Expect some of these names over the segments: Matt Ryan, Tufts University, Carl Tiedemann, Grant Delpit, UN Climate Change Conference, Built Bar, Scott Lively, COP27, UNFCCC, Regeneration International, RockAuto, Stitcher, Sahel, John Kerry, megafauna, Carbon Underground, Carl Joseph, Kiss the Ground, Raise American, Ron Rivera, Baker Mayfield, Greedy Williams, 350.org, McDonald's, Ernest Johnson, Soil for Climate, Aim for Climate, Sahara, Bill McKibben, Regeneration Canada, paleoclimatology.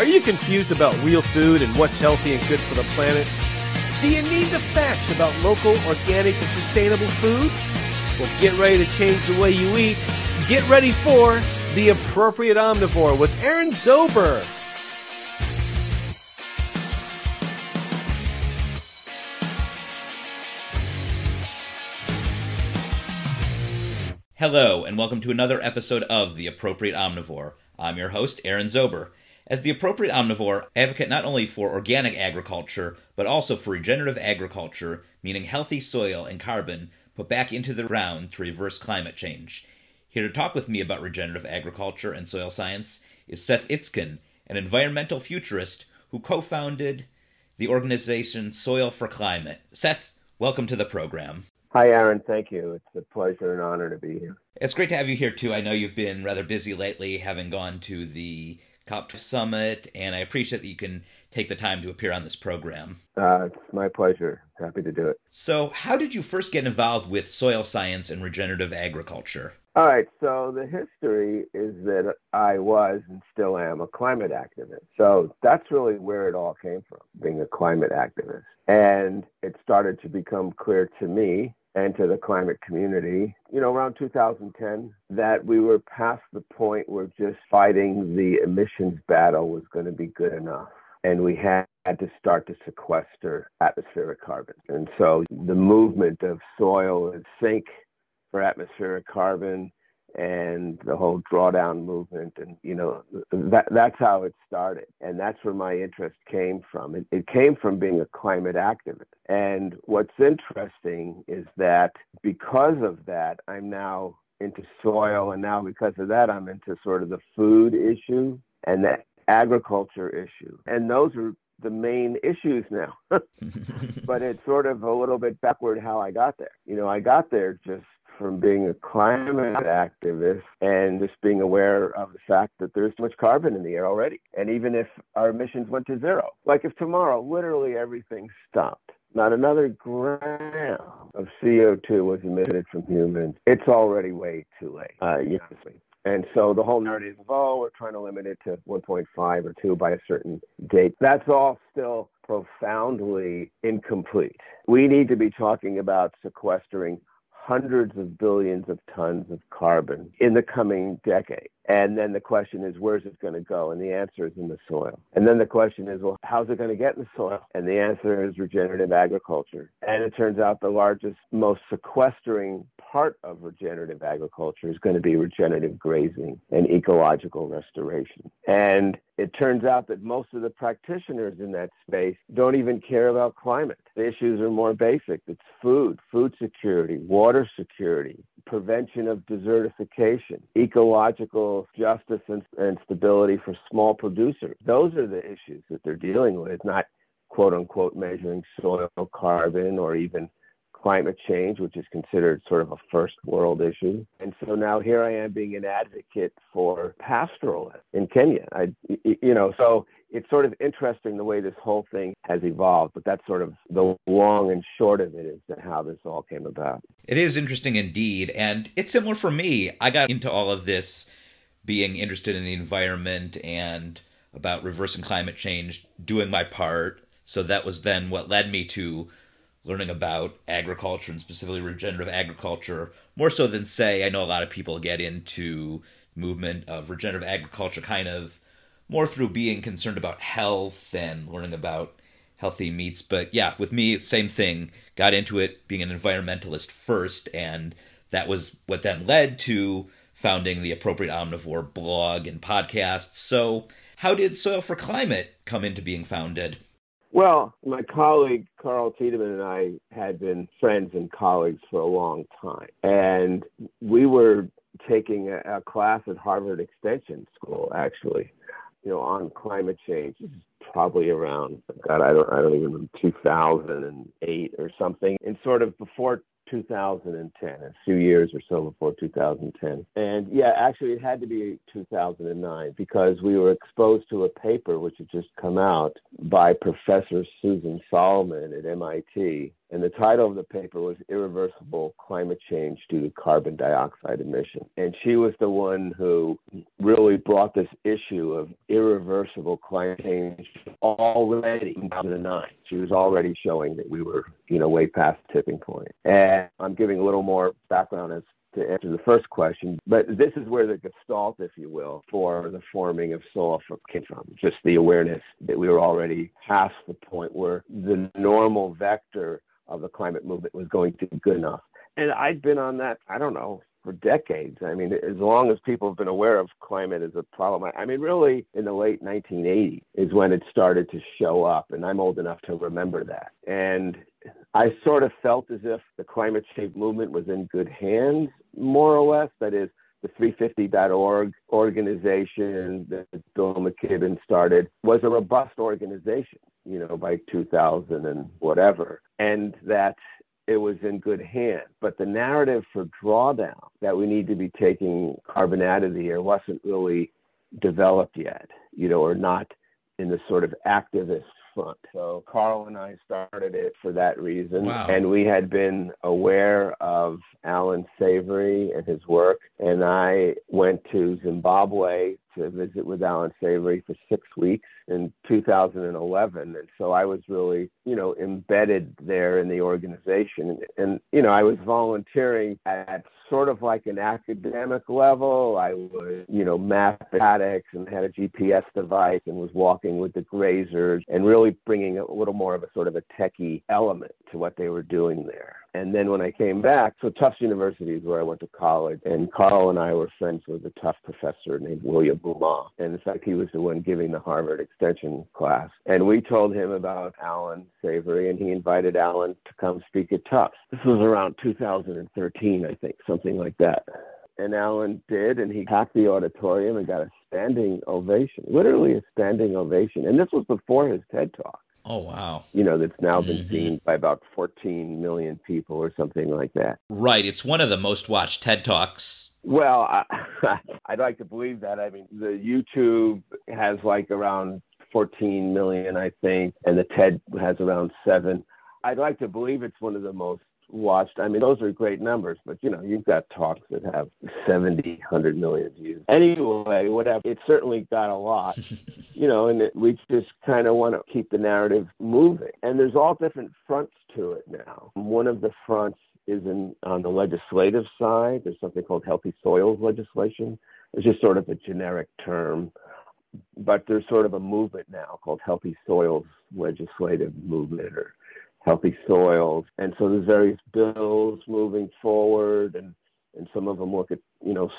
Are you confused about real food and what's healthy and good for the planet? Do you need the facts about local, organic, and sustainable food? Well, get ready to change the way you eat. Get ready for The Appropriate Omnivore with Aaron Zober. Hello, and welcome to another episode of The Appropriate Omnivore. I'm your host, Aaron Zober. As the appropriate omnivore, I advocate not only for organic agriculture, but also for regenerative agriculture, meaning healthy soil and carbon put back into the ground to reverse climate change. Here to talk with me about regenerative agriculture and soil science is Seth Itzkan, an environmental futurist who co-founded the organization Soil for Climate. Seth, welcome to the program. Hi, Aaron. Thank you. It's a pleasure and honor to be here. It's great to have you here, too. I know you've been rather busy lately, having gone to the COP Summit, and I appreciate that you can take the time to appear on this program. It's my pleasure. Happy to do it. So how did you first get involved with soil science and regenerative agriculture? All right. So the history is that I was and still am a climate activist. So that's really where it all came from, being a climate activist. And it started to become clear to me and to the climate community, around 2010, that we were past the point where just fighting the emissions battle was going to be good enough. And we had to start to sequester atmospheric carbon. And so the movement of soil and sink for atmospheric carbon and the whole drawdown movement, and that's how it started. And that's where my interest came from. It came from being a climate activist. And what's interesting is that because of that, I'm now into soil, and now because of that, I'm into sort of the food issue and the agriculture issue. And those are the main issues now. But it's sort of a little bit backward how I got there. I got there just from being a climate activist and just being aware of the fact that there's too much carbon in the air already. And even if our emissions went to zero, like if tomorrow literally everything stopped, not another gram of CO2 was emitted from humans, it's already way too late. And so the whole narrative of, we're trying to limit it to 1.5 or 2 by a certain date, that's all still profoundly incomplete. We need to be talking about sequestering hundreds of billions of tons of carbon in the coming decade. And then the question is, where's it going to go? And the answer is in the soil. And then the question is, well, how's it going to get in the soil? And the answer is regenerative agriculture. And it turns out the largest, most sequestering part of regenerative agriculture is going to be regenerative grazing and ecological restoration. And it turns out that most of the practitioners in that space don't even care about climate. The issues are more basic. It's food security, water security, prevention of desertification, ecological justice and stability for small producers. Those are the issues that they're dealing with, not quote unquote measuring soil carbon or even climate change, which is considered sort of a first world issue. And so now here I am being an advocate for pastoralists in Kenya. So it's sort of interesting the way this whole thing has evolved, but that's sort of the long and short of it is that how this all came about. It is interesting indeed. And it's similar for me. I got into all of this being interested in the environment and about reversing climate change, doing my part. So that was then what led me to learning about agriculture and specifically regenerative agriculture, more so than, say, I know a lot of people get into the movement of regenerative agriculture kind of more through being concerned about health and learning about healthy meats. But yeah, with me, same thing, got into it being an environmentalist first, and that was what then led to founding the Appropriate Omnivore blog and podcast. So how did Soil for Climate come into being founded? Well, my colleague, Carl Tiedemann, and I had been friends and colleagues for a long time. And we were taking a class at Harvard Extension School, actually, on climate change. This is probably around, God, I don't even remember, 2008 or something, and sort of before 2010, a few years or so before 2010. And yeah, actually it had to be 2009 because we were exposed to a paper which had just come out by Professor Susan Solomon at MIT. And the title of the paper was Irreversible Climate Change Due to Carbon Dioxide Emission. And she was the one who really brought this issue of irreversible climate change already in 2009. She was already showing that we were, way past the tipping point. And I'm giving a little more background as to answer the first question, but this is where the gestalt, if you will, for the forming of Soil for came from, just the awareness that we were already past the point where the normal vector of the climate movement was going to be good enough. And I'd been on that, for decades. As long as people have been aware of climate as a problem, really in the late 1980s is when it started to show up. And I'm old enough to remember that. And I sort of felt as if the climate change movement was in good hands, more or less. That is, the 350.org organization that Bill McKibben started was a robust organization, by 2000 and whatever. And that it was in good hands. But the narrative for drawdown that we need to be taking carbon out of the air wasn't really developed yet, or not in the sort of activist front. So Carl and I started it for that reason. Wow. And we had been aware of Alan Savory and his work. And I went to Zimbabwe to visit with Alan Savory for 6 weeks in 2011. And so I was really, embedded there in the organization. And, I was volunteering at sort of like an academic level. I was, mathematics and had a GPS device and was walking with the grazers and really bringing a little more of a sort of a techie element to what they were doing there. And then when I came back, so Tufts University is where I went to college, and Carl and I were friends with a Tufts professor named William Bouma. And in fact, he was the one giving the Harvard Extension class. And we told him about Alan Savory, and he invited Alan to come speak at Tufts. This was around 2013, I think, something like that. And Alan did, and he packed the auditorium and got a standing ovation, literally a standing ovation. And this was before his TED Talk. Oh, wow. That's now been seen by about 14 million people or something like that. Right. It's one of the most watched TED Talks. Well, I'd like to believe that. The YouTube has around 14 million, I think, and the TED has around 7. I'd like to believe it's one of the most watched. Those are great numbers, but you've got talks that have 70, 100 million views. Anyway, whatever. It certainly got a lot, and we just kind of want to keep the narrative moving. And there's all different fronts to it now. One of the fronts is on the legislative side. There's something called healthy soils legislation. It's just sort of a generic term, but there's sort of a movement now called healthy soils legislative movement or healthy soils. And so there's various bills moving forward, and some of them look at,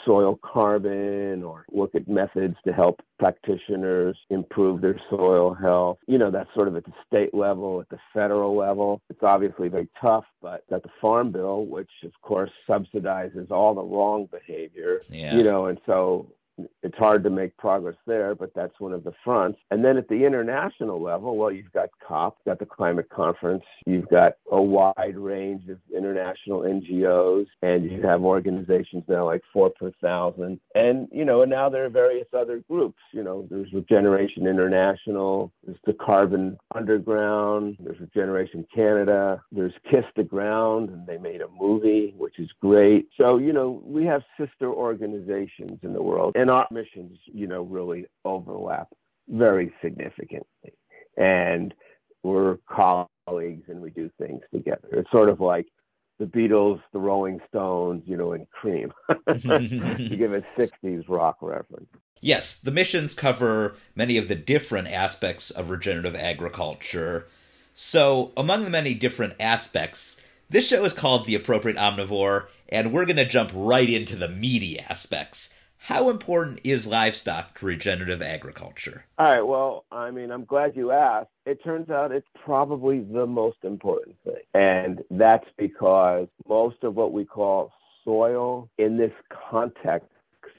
soil carbon or look at methods to help practitioners improve their soil health. That's sort of at the state level, at the federal level. It's obviously very tough, but got the Farm Bill, which of course subsidizes all the wrong behavior, and so it's hard to make progress there, but that's one of the fronts. And then at the international level, well, you've got COP, you've got the climate conference, you've got a wide range of international NGOs, and you have organizations now like 4 per Thousand. And, and now there are various other groups. There's Regeneration International, there's the Carbon Underground, there's Regeneration Canada, there's Kiss the Ground, and they made a movie, which is great. So, we have sister organizations in the world. And our missions, really overlap very significantly. And we're colleagues and we do things together. It's sort of like the Beatles, the Rolling Stones, and Cream, to give a 60s rock reference. Yes, the missions cover many of the different aspects of regenerative agriculture. So among the many different aspects, this show is called The Appropriate Omnivore, and we're going to jump right into the meaty aspects. How important is livestock to regenerative agriculture? All right. Well, I'm glad you asked. It turns out it's probably the most important thing. And that's because most of what we call soil in this context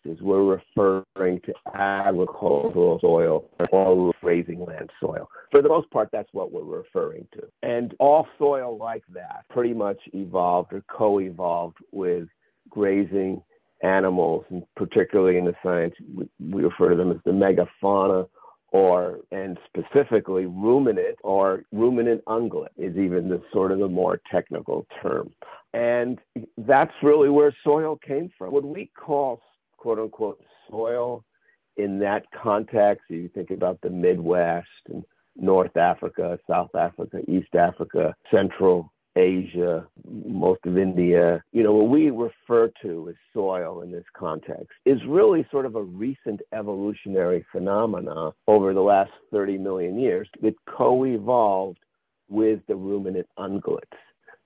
is we're referring to agricultural soil or raising land soil. For the most part, that's what we're referring to. And all soil like that pretty much evolved or co-evolved with grazing animals, and particularly in the science, we refer to them as the megafauna, and specifically ruminant or ruminant ungulate is even the sort of the more technical term. And that's really where soil came from. What we call, quote unquote, soil in that context, if you think about the Midwest and North Africa, South Africa, East Africa, Central Asia, most of India, what we refer to as soil in this context is really sort of a recent evolutionary phenomena over the last 30 million years that co-evolved with the ruminant ungulates.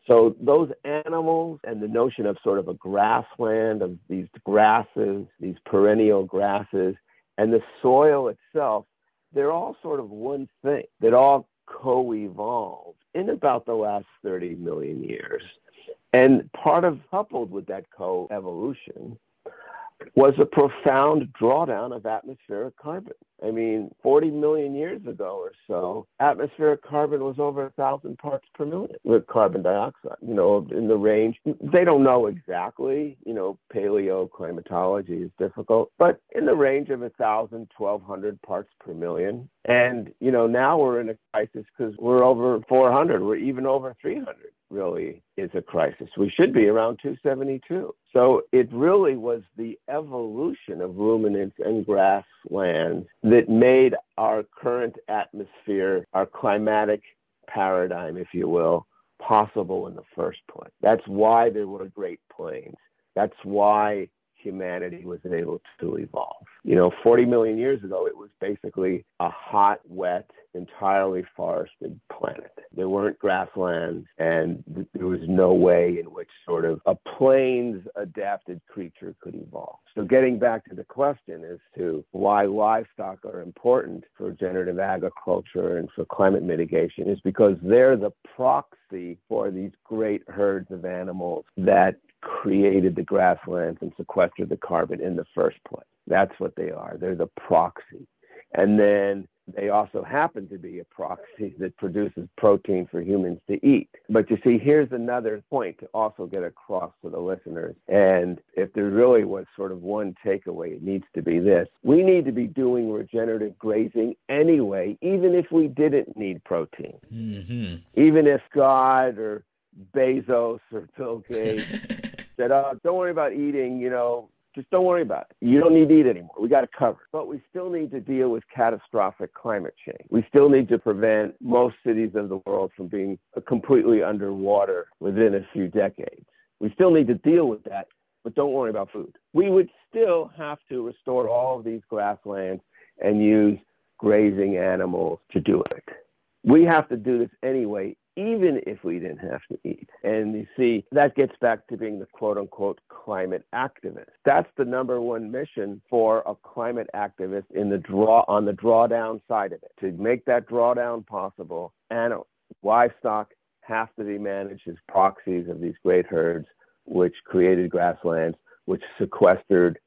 So those animals and the notion of sort of a grassland, of these grasses, these perennial grasses, and the soil itself, they're all sort of one thing that all co-evolved in about the last 30 million years. And coupled with that co-evolution was a profound drawdown of atmospheric carbon. 40 million years ago or so, atmospheric carbon was over 1,000 parts per million with carbon dioxide, in the range. They don't know exactly, paleoclimatology is difficult, but in the range of 1,000, 1,200 parts per million. And, now we're in a crisis because we're over 400. We're even over 300 really is a crisis. We should be around 272. So it really was the evolution of ruminants and grasslands that made our current atmosphere, our climatic paradigm, if you will, possible in the first place. That's why there were Great Plains. That's why humanity was able to evolve. 40 million years ago, it was basically a hot, wet, entirely forested planet. There weren't grasslands, and there was no way in which sort of a plains-adapted creature could evolve. So getting back to the question as to why livestock are important for regenerative agriculture and for climate mitigation is because they're the proxy for these great herds of animals that created the grasslands and sequestered the carbon in the first place. That's what they are. They're the proxy. And then they also happen to be a proxy that produces protein for humans to eat. But you see, here's another point to also get across to the listeners. And if there really was sort of one takeaway, it needs to be this. We need to be doing regenerative grazing anyway, even if we didn't need protein. Mm-hmm. Even if God or Bezos or Bill Gates said, don't worry about eating, just don't worry about it. You don't need to eat anymore. We got it covered. But we still need to deal with catastrophic climate change. We still need to prevent most cities of the world from being completely underwater within a few decades. We still need to deal with that, but don't worry about food. We would still have to restore all of these grasslands and use grazing animals to do it. We have to do this anyway, even if we didn't have to eat. And you see, that gets back to being the quote-unquote climate activist. That's the number one mission for a climate activist on the drawdown side of it. To make that drawdown possible, livestock have to be managed as proxies of these great herds, which created grasslands, which sequestered,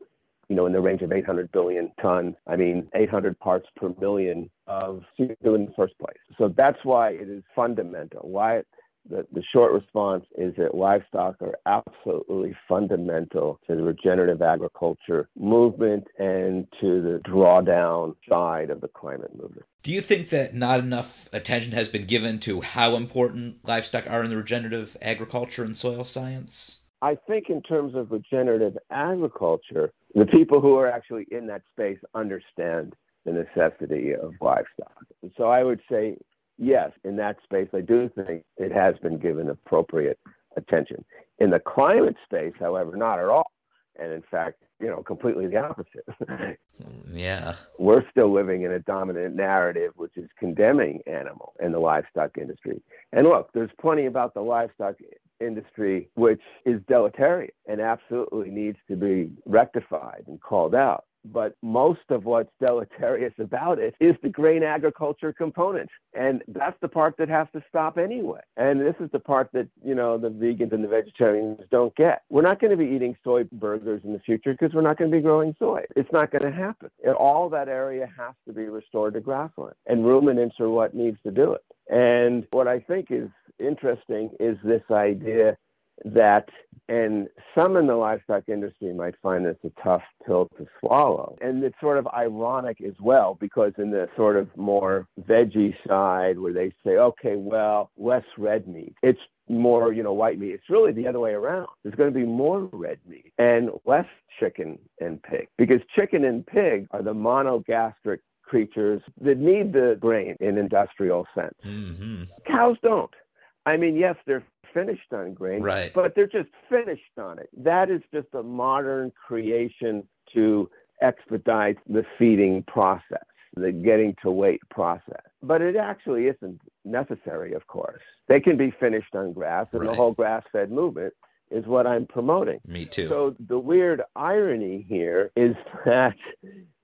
in the range of 800 billion tons, 800 parts per million of CO2 in the first place. So that's why it is fundamental. Why the short response is that livestock are absolutely fundamental to the regenerative agriculture movement and to the drawdown side of the climate movement. Do you think that not enough attention has been given to how important livestock are in the regenerative agriculture and soil science? I think in terms of regenerative agriculture, the people who are actually in that space understand the necessity of livestock. So I would say, yes, in that space, I do think it has been given appropriate attention. In the climate space, however, not at all. And in fact, completely the opposite. Yeah. We're still living in a dominant narrative, which is condemning animal and the livestock industry. And look, there's plenty about the livestock industry which is deleterious and absolutely needs to be rectified and called out. But most of what's deleterious about it is the grain agriculture component. And that's the part that has to stop anyway. And this is the part that, you know, the vegans and the vegetarians don't get. We're not going to be eating soy burgers in the future because we're not going to be growing soy. It's not going to happen. All that area has to be restored to grassland. And ruminants are what needs to do it. And what I think is interesting is this idea that, and some in the livestock industry might find this a tough pill to swallow. And it's sort of ironic as well, because in the sort of more veggie side where they say, okay, well, less red meat, it's more, you know, white meat. It's really the other way around. There's going to be more red meat and less chicken and pig, because chicken and pig are the monogastric creatures that need the grain in industrial sense. Mm-hmm. Cows don't. I mean, yes, they're finished on grain, right, but they're just finished on it. That is just a modern creation to expedite the feeding process, the getting to weight process. But it actually isn't necessary, of course. They can be finished on grass, and right, the whole grass-fed movement is what I'm promoting. Me too. So the weird irony here is that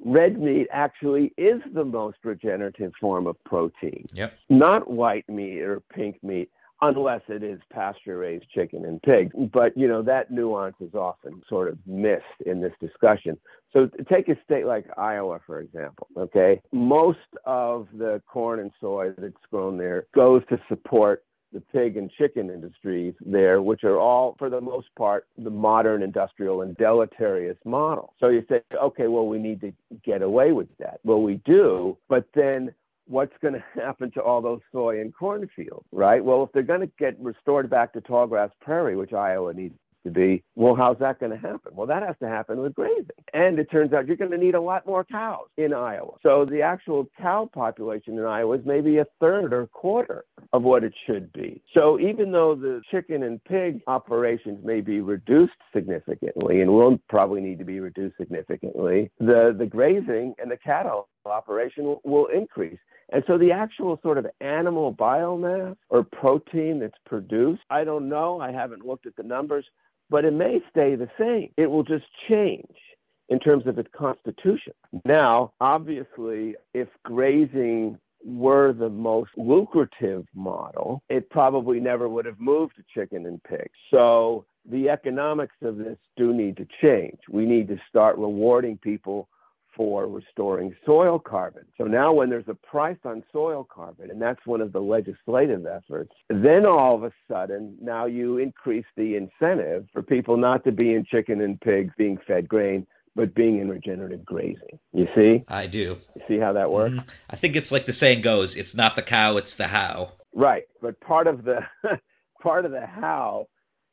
red meat actually is the most regenerative form of protein. Yep. Not white meat or pink meat, unless it is pasture-raised chicken and pig. But, you know, that nuance is often sort of missed in this discussion. So take a state like Iowa, for example, okay? Most of the corn and soy that's grown there goes to support the pig and chicken industries there, which are all, for the most part, the modern industrial and deleterious model. So you say, okay, well, we need to get away with that. Well, we do, but then what's going to happen to all those soy and corn fields, right? Well, if they're going to get restored back to tall grass prairie, which Iowa needs to be, well, how's that going to happen? Well, that has to happen with grazing. And it turns out you're going to need a lot more cows in Iowa. So the actual cow population in Iowa is maybe a third or quarter of what it should be. So even though the chicken and pig operations may be reduced significantly and will probably need to be reduced significantly, the grazing and the cattle operation will increase. And so the actual sort of animal biomass or protein that's produced, I don't know, I haven't looked at the numbers, but it may stay the same. It will just change in terms of its constitution. Now, obviously, if grazing were the most lucrative model, it probably never would have moved to chicken and pig. So the economics of this do need to change. We need to start rewarding people for restoring soil carbon. So now when there's a price on soil carbon, and that's one of the legislative efforts, then all of a sudden, now you increase the incentive for people not to be in chicken and pigs being fed grain, but being in regenerative grazing. You see? I do. You see how that works? Mm-hmm. I think it's like the saying goes, it's not the cow, it's the how. Right. But part of the how,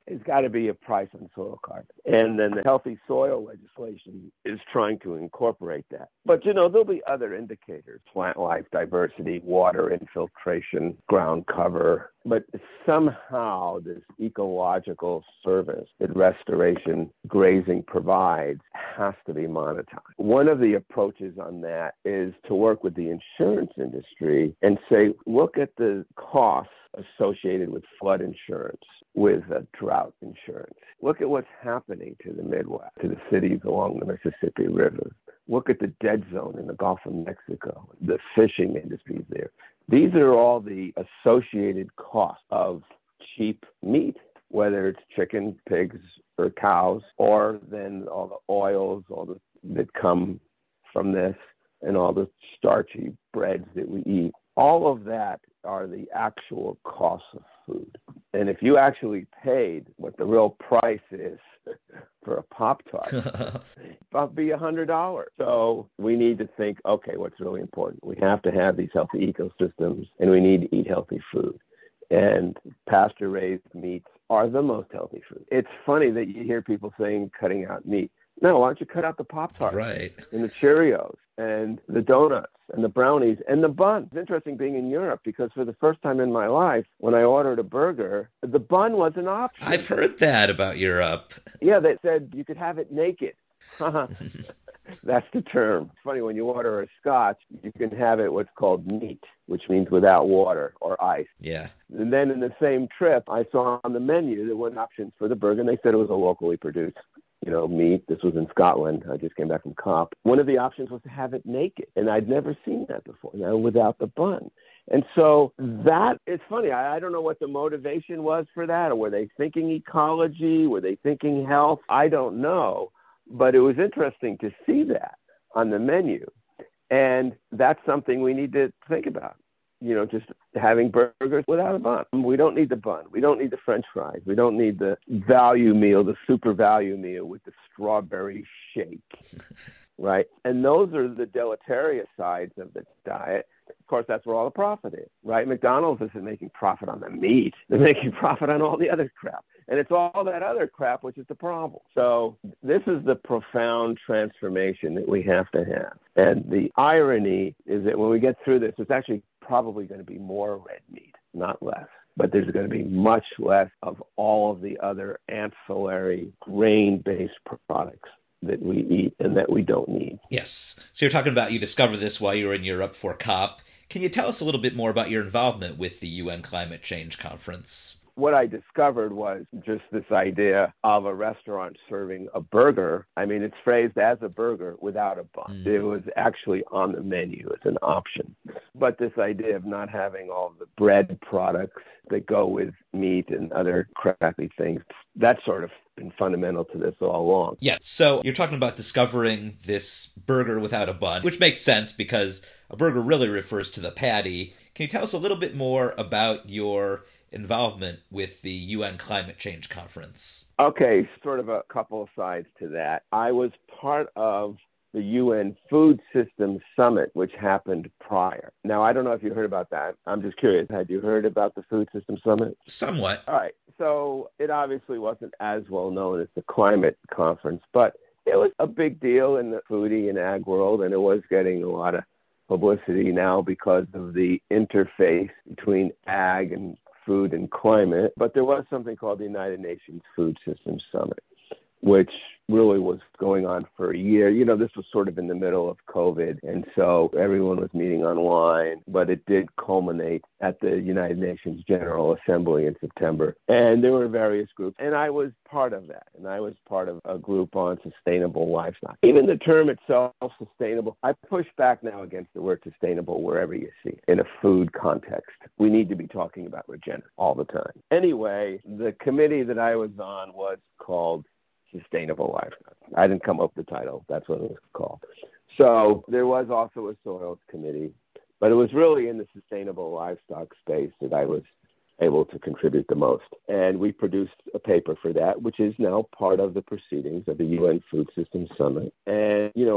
it's got to be a price on soil carbon. And then the healthy soil legislation is trying to incorporate that. But, you know, there'll be other indicators, plant life diversity, water infiltration, ground cover. But somehow this ecological service that restoration grazing provides has to be monetized. One of the approaches on that is to work with the insurance industry and say, look at the costs associated with flood insurance, with drought insurance. Look at what's happening to the Midwest, to the cities along the Mississippi River. Look at the dead zone in the Gulf of Mexico, the fishing industries there. These are all the associated costs of cheap meat, whether it's chicken, pigs, or cows, or then all the oils that come from this and all the starchy breads that we eat. All of that are the actual costs of food. And if you actually paid what the real price is for a Pop-Tart, it'd be $100. So we need to think, okay, what's really important? We have to have these healthy ecosystems, and we need to eat healthy food. And pasture-raised meats are the most healthy food. It's funny that you hear people saying cutting out meat. No, why don't you cut out the Pop-Tarts, right, and the Cheerios and the donuts and the brownies and the buns? It's interesting being in Europe, because for the first time in my life, when I ordered a burger, the bun was an option. I've heard that about Europe. Yeah, they said you could have it naked. That's the term. It's funny, when you order a scotch, you can have it what's called neat, which means without water or ice. Yeah. And then in the same trip, I saw on the menu there were options for the burger, and they said it was a locally produced meat. This was in Scotland. I just came back from COP. One of the options was to have it naked, and I'd never seen that before, without the bun. And so that, it's funny, I don't know what the motivation was for that, or were they thinking ecology, were they thinking health? I don't know, but it was interesting to see that on the menu. And that's something we need to think about, just having burgers without a bun. We don't need the bun. We don't need the French fries. We don't need the value meal, the super value meal with the strawberry shake, right? And those are the deleterious sides of the diet. Of course, that's where all the profit is, right? McDonald's isn't making profit on the meat. They're making profit on all the other crap. And it's all that other crap, which is the problem. So this is the profound transformation that we have to have. And the irony is that when we get through this, it's actually probably going to be more red meat, not less. But there's going to be much less of all of the other ancillary grain-based products that we eat and that we don't need. Yes. So you're talking about you discovered this while you were in Europe for COP. Can you tell us a little bit more about your involvement with the UN Climate Change Conference? What I discovered was just this idea of a restaurant serving a burger. I mean, it's phrased as a burger without a bun. It was actually on the menu as an option. But this idea of not having all the bread products that go with meat and other crappy things, that's sort of been fundamental to this all along. Yes. So you're talking about discovering this burger without a bun, which makes sense because a burger really refers to the patty. Can you tell us a little bit more about your involvement with the UN Climate Change Conference? Okay, sort of a couple of sides to that. I was part of the UN Food Systems Summit, which happened prior. Now, I don't know if you heard about that. I'm just curious. Had you heard about the Food Systems Summit? Somewhat. All right. So it obviously wasn't as well known as the climate conference, but it was a big deal in the foodie and ag world, and it was getting a lot of publicity now because of the interface between ag and food and climate. But there was something called the United Nations Food Systems Summit, which really was going on for a year. This was sort of in the middle of COVID, and so everyone was meeting online, but it did culminate at the United Nations General Assembly in September. And there were various groups, and I was part of that, and I was part of a group on sustainable livestock. Even the term itself, sustainable, I push back now against the word sustainable wherever you see it in a food context. We need to be talking about regenerative all the time. Anyway, the committee that I was on was called Sustainable Livestock. I didn't come up with the title. That's what it was called. So there was also a soils committee, but it was really in the sustainable livestock space that I was able to contribute the most. And we produced a paper for that, which is now part of the proceedings of the UN Food Systems Summit. And,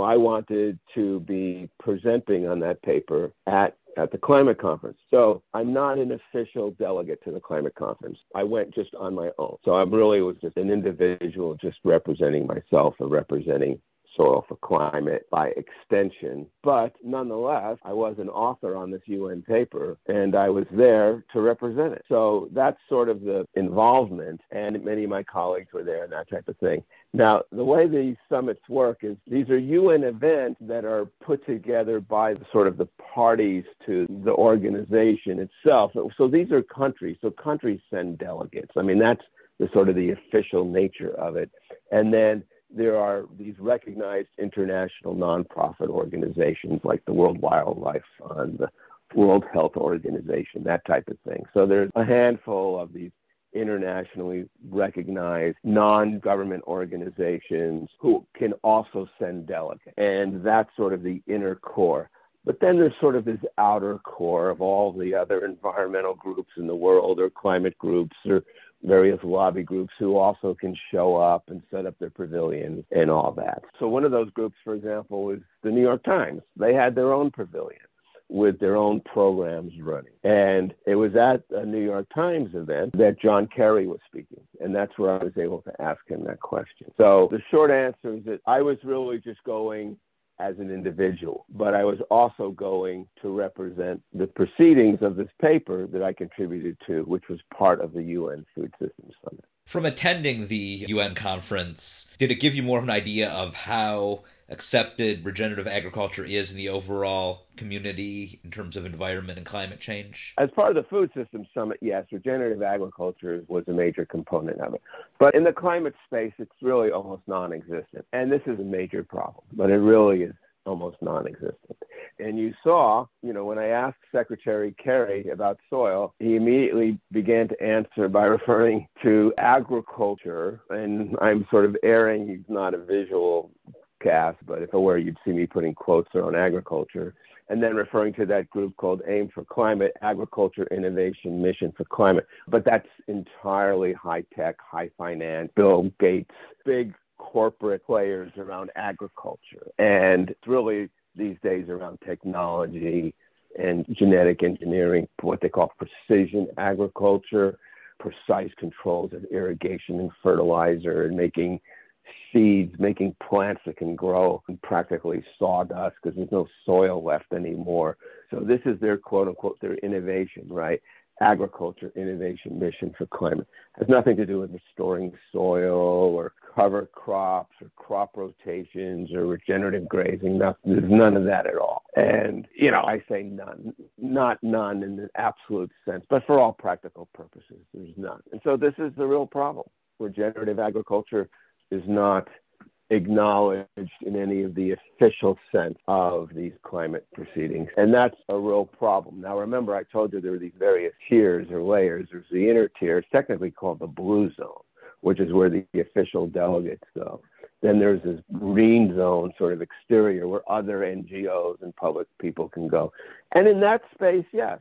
I wanted to be presenting on that paper at the climate conference. So I'm not an official delegate to the climate conference. I went just on my own. So I really was just an individual just representing myself and representing Soil for Climate by extension. But nonetheless, I was an author on this UN paper, and I was there to represent it. So that's sort of the involvement, and many of my colleagues were there and that type of thing. Now, the way these summits work is these are UN events that are put together by the parties to the organization itself. So these are countries. So countries send delegates. I mean, that's the official nature of it. And then there are these recognized international nonprofit organizations like the World Wildlife Fund, the World Health Organization, that type of thing. So there's a handful of these internationally recognized non-government organizations who can also send delegates. And that's the inner core. But then there's this outer core of all the other environmental groups in the world, or climate groups, or various lobby groups who also can show up and set up their pavilion and all that. So one of those groups, for example, is the New York Times. They had their own pavilion with their own programs running. And it was at a New York Times event that John Kerry was speaking. And that's where I was able to ask him that question. So the short answer is that I was really just going as an individual, but I was also going to represent the proceedings of this paper that I contributed to, which was part of the UN Food Systems Summit. From attending the UN conference, did it give you more of an idea of how accepted regenerative agriculture is in the overall community in terms of environment and climate change? As part of the Food Systems Summit, yes, regenerative agriculture was a major component of it. But in the climate space, it's really almost non-existent. And this is a major problem, but it really is almost non-existent. And you saw, when I asked Secretary Kerry about soil, he immediately began to answer by referring to agriculture. And I'm sort of airing, he's not a visual cast, but if it were, you'd see me putting quotes on agriculture. And then referring to that group called Aim for Climate, Agriculture Innovation Mission for Climate. But that's entirely high-tech, high-finance, Bill Gates, big corporate players around agriculture. And it's really these days around technology and genetic engineering, what they call precision agriculture, precise controls of irrigation and fertilizer and making seeds, making plants that can grow in practically sawdust because there's no soil left anymore. So this is their quote unquote, their innovation, right? Agriculture Innovation Mission for Climate. It has nothing to do with restoring soil or cover crops or crop rotations or regenerative grazing. There's none of that at all. And, I say none, not none in the absolute sense, but for all practical purposes, there's none. And so this is the real problem. Regenerative agriculture is not acknowledged in any of the official sense of these climate proceedings. And that's a real problem. Now, remember, I told you there were these various tiers or layers. There's the inner tier, it's technically called the blue zone, which is where the official delegates go. Then there's this green zone, sort of exterior, where other NGOs and public people can go. And in that space, yes,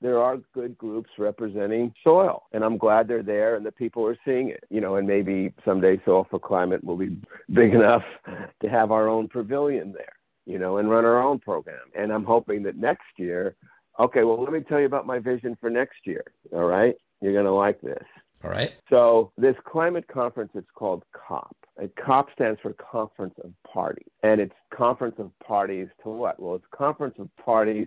there are good groups representing soil, and I'm glad they're there and the people are seeing it, and maybe someday Soil for Climate will be big enough to have our own pavilion there, and run our own program. And I'm hoping that next year, okay, well, let me tell you about my vision for next year. All right. You're going to like this. All right. So this climate conference, it's called COP. And COP stands for Conference of Parties. And it's Conference of Parties to what? Well, it's Conference of Parties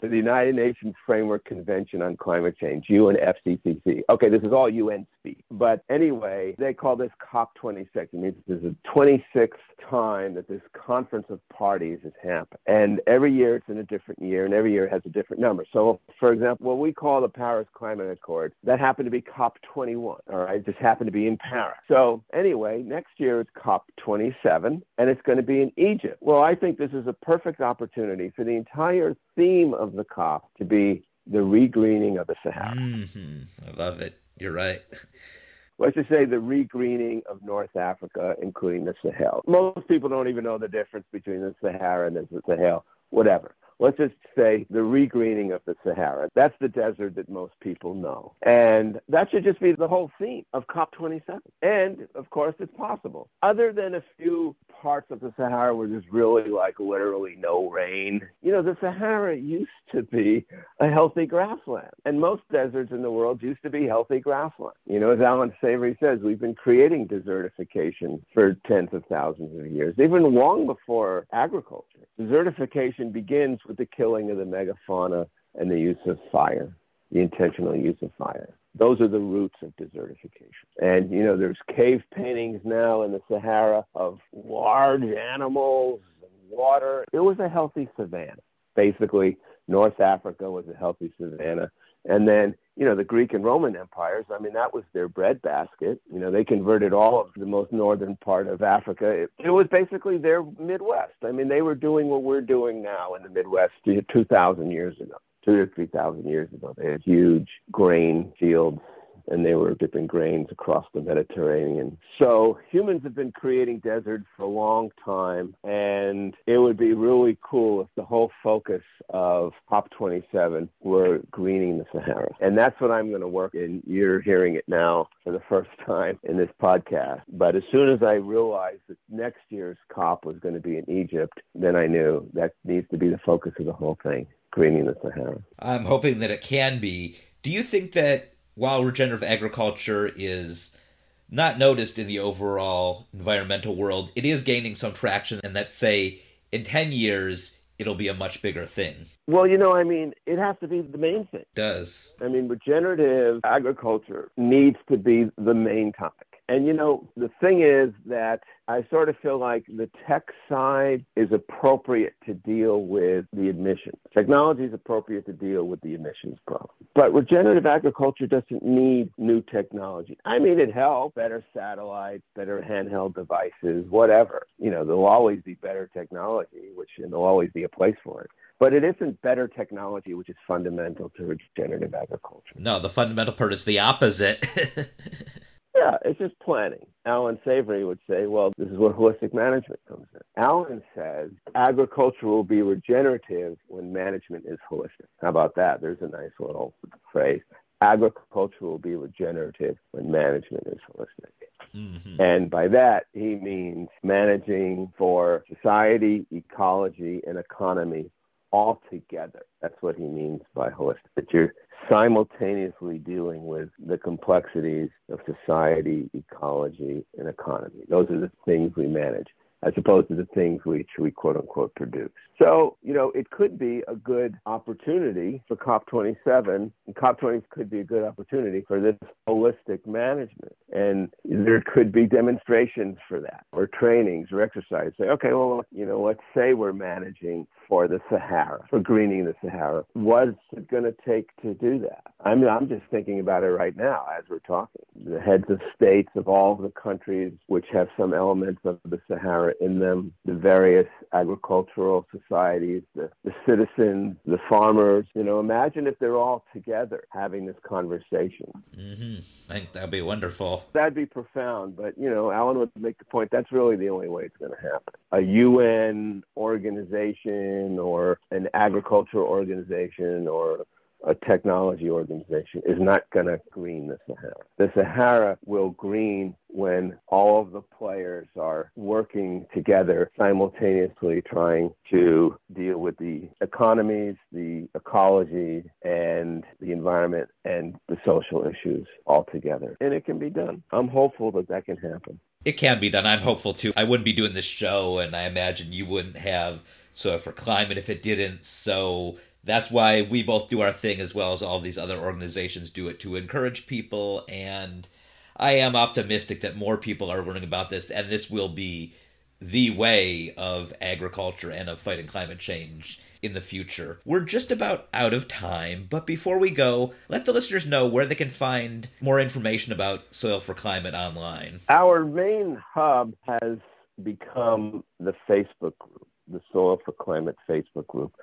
to the United Nations Framework Convention on Climate Change, UNFCCC. Okay, this is all UN speak. But anyway, they call this COP26. It means this is the 26th time that this Conference of Parties has happened. And every year it's in a different year, and every year it has a different number. So, for example, what we call the Paris Climate Accord, that happened to be COP21. All right, it just happened to be in Paris. So anyway, next year it's COP27, and it's going to be in Egypt. Well, I think this is a perfect opportunity for the entire theme of the COP to be the regreening of the Sahara. Mm-hmm. I love it. You're right. Let's just say the regreening of North Africa, including the Sahel. Most people don't even know the difference between the Sahara and the Sahel, whatever. Let's just say the regreening of the Sahara. That's the desert that most people know. And that should just be the whole theme of COP27. And, of course, it's possible. Other than a few parts of the Sahara where there's really, literally no rain. The Sahara used to be a healthy grassland. And most deserts in the world used to be healthy grassland. As Alan Savory says, we've been creating desertification for tens of thousands of years, even long before agriculture. Desertification begins with the killing of the megafauna and the use of fire, the intentional use of fire. Those are the roots of desertification. And, there's cave paintings now in the Sahara of large animals and water. It was a healthy savanna. Basically, North Africa was a healthy savanna. And then, the Greek and Roman empires, that was their breadbasket. They converted all of the most northern part of Africa. It was basically their Midwest. They were doing what we're doing now in the Midwest 2,000 years ago, 2,000 to 3,000 years ago. They had huge grain fields, and they were dipping grains across the Mediterranean. So humans have been creating deserts for a long time, and it would be really cool if the whole focus of COP27 were greening the Sahara. And that's what I'm going to work in. You're hearing it now for the first time in this podcast. But as soon as I realized that next year's COP was going to be in Egypt, then I knew that needs to be the focus of the whole thing, greening the Sahara. I'm hoping that it can be. Do you think that while regenerative agriculture is not noticed in the overall environmental world, it is gaining some traction, and let's say in 10 years, it'll be a much bigger thing? Well, it has to be the main thing. It does. Regenerative agriculture needs to be the main topic. And, you know, the thing is that I sort of feel like the tech side is appropriate to deal with the emissions. Technology is appropriate to deal with the emissions problem. But regenerative agriculture doesn't need new technology. I mean, it helps, better satellites, better handheld devices, whatever. You know, there'll always be better technology, which there'll always be a place for it. But it isn't better technology, which is fundamental to regenerative agriculture. No, the fundamental part is the opposite. Yeah, it's just planning. Alan Savory would say, well, this is where holistic management comes in. Alan says agriculture will be regenerative when management is holistic. How about that? There's a nice little phrase. Agriculture will be regenerative when management is holistic. Mm-hmm. And by that, he means managing for society, ecology, and economy all together. That's what he means by holistic. That you're simultaneously dealing with the complexities of society, ecology, and economy. Those are the things we manage, as opposed to the things which we quote-unquote produce. So, you know, it could be a good opportunity for COP27, and COP20 could be a good opportunity for this holistic management. And there could be demonstrations for that, or trainings, or exercise. Say, okay, well, you know, let's say we're managing for the Sahara, for greening the Sahara. What's it going to take to do that? I mean, I'm just thinking about it right now as we're talking. The heads of states of all the countries which have some elements of the Sahara in them, the various agricultural societies, the citizens, the farmers. You know, imagine if they're all together having this conversation. Mm-hmm. I think that'd be wonderful. That'd be profound. But, you know, Alan would make the point that's really the only way it's going to happen. A UN organization or an agricultural organization or a technology organization is not going to green the Sahara. The Sahara will green when all of the players are working together simultaneously trying to deal with the economies, the ecology, and the environment and the social issues all together. And it can be done. I'm hopeful that that can happen. It can be done. I'm hopeful too. I wouldn't be doing this show, and I imagine you wouldn't have Soil for Climate if it didn't. So that's why we both do our thing as well as all these other organizations do it, to encourage people. And I am optimistic that more people are learning about this, and this will be the way of agriculture and of fighting climate change in the future. We're just about out of time, but before we go, let the listeners know where they can find more information about Soil for Climate online. Our main hub has become the Facebook group, the Soil for Climate Facebook group.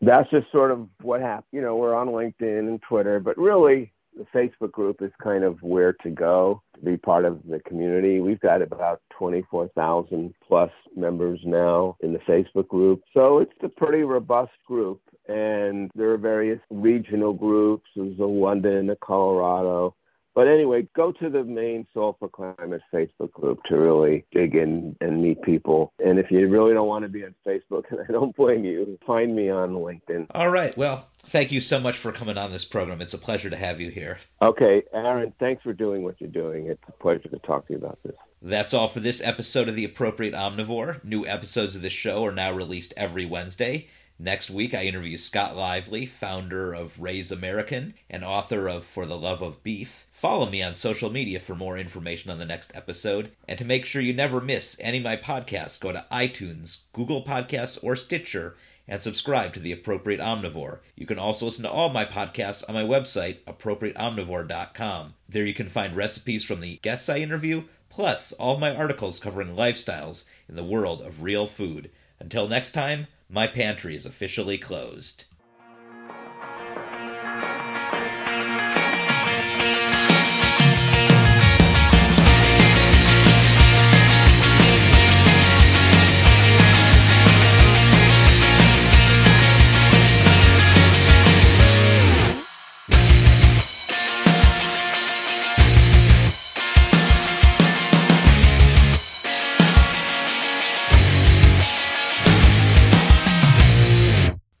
That's just sort of what happened. You know, we're on LinkedIn and Twitter, but really the Facebook group is kind of where to go to be part of the community. We've got about 24,000 plus members now in the Facebook group. So it's a pretty robust group. And there are various regional groups. There's a London, a Colorado. But anyway, go to the main Soil for Climate Facebook group to really dig in and meet people. And if you really don't want to be on Facebook, and I don't blame you, find me on LinkedIn. All right. Well, thank you so much for coming on this program. It's a pleasure to have you here. Okay. Aaron, thanks for doing what you're doing. It's a pleasure to talk to you about this. That's all for this episode of The Appropriate Omnivore. New episodes of the show are now released every Wednesday. Next week, I interview Scott Lively, founder of Raise American and author of For the Love of Beef. Follow me on social media for more information on the next episode. And to make sure you never miss any of my podcasts, go to iTunes, Google Podcasts, or Stitcher and subscribe to The Appropriate Omnivore. You can also listen to all my podcasts on my website, appropriateomnivore.com. There you can find recipes from the guests I interview, plus all my articles covering lifestyles in the world of real food. Until next time, my pantry is officially closed.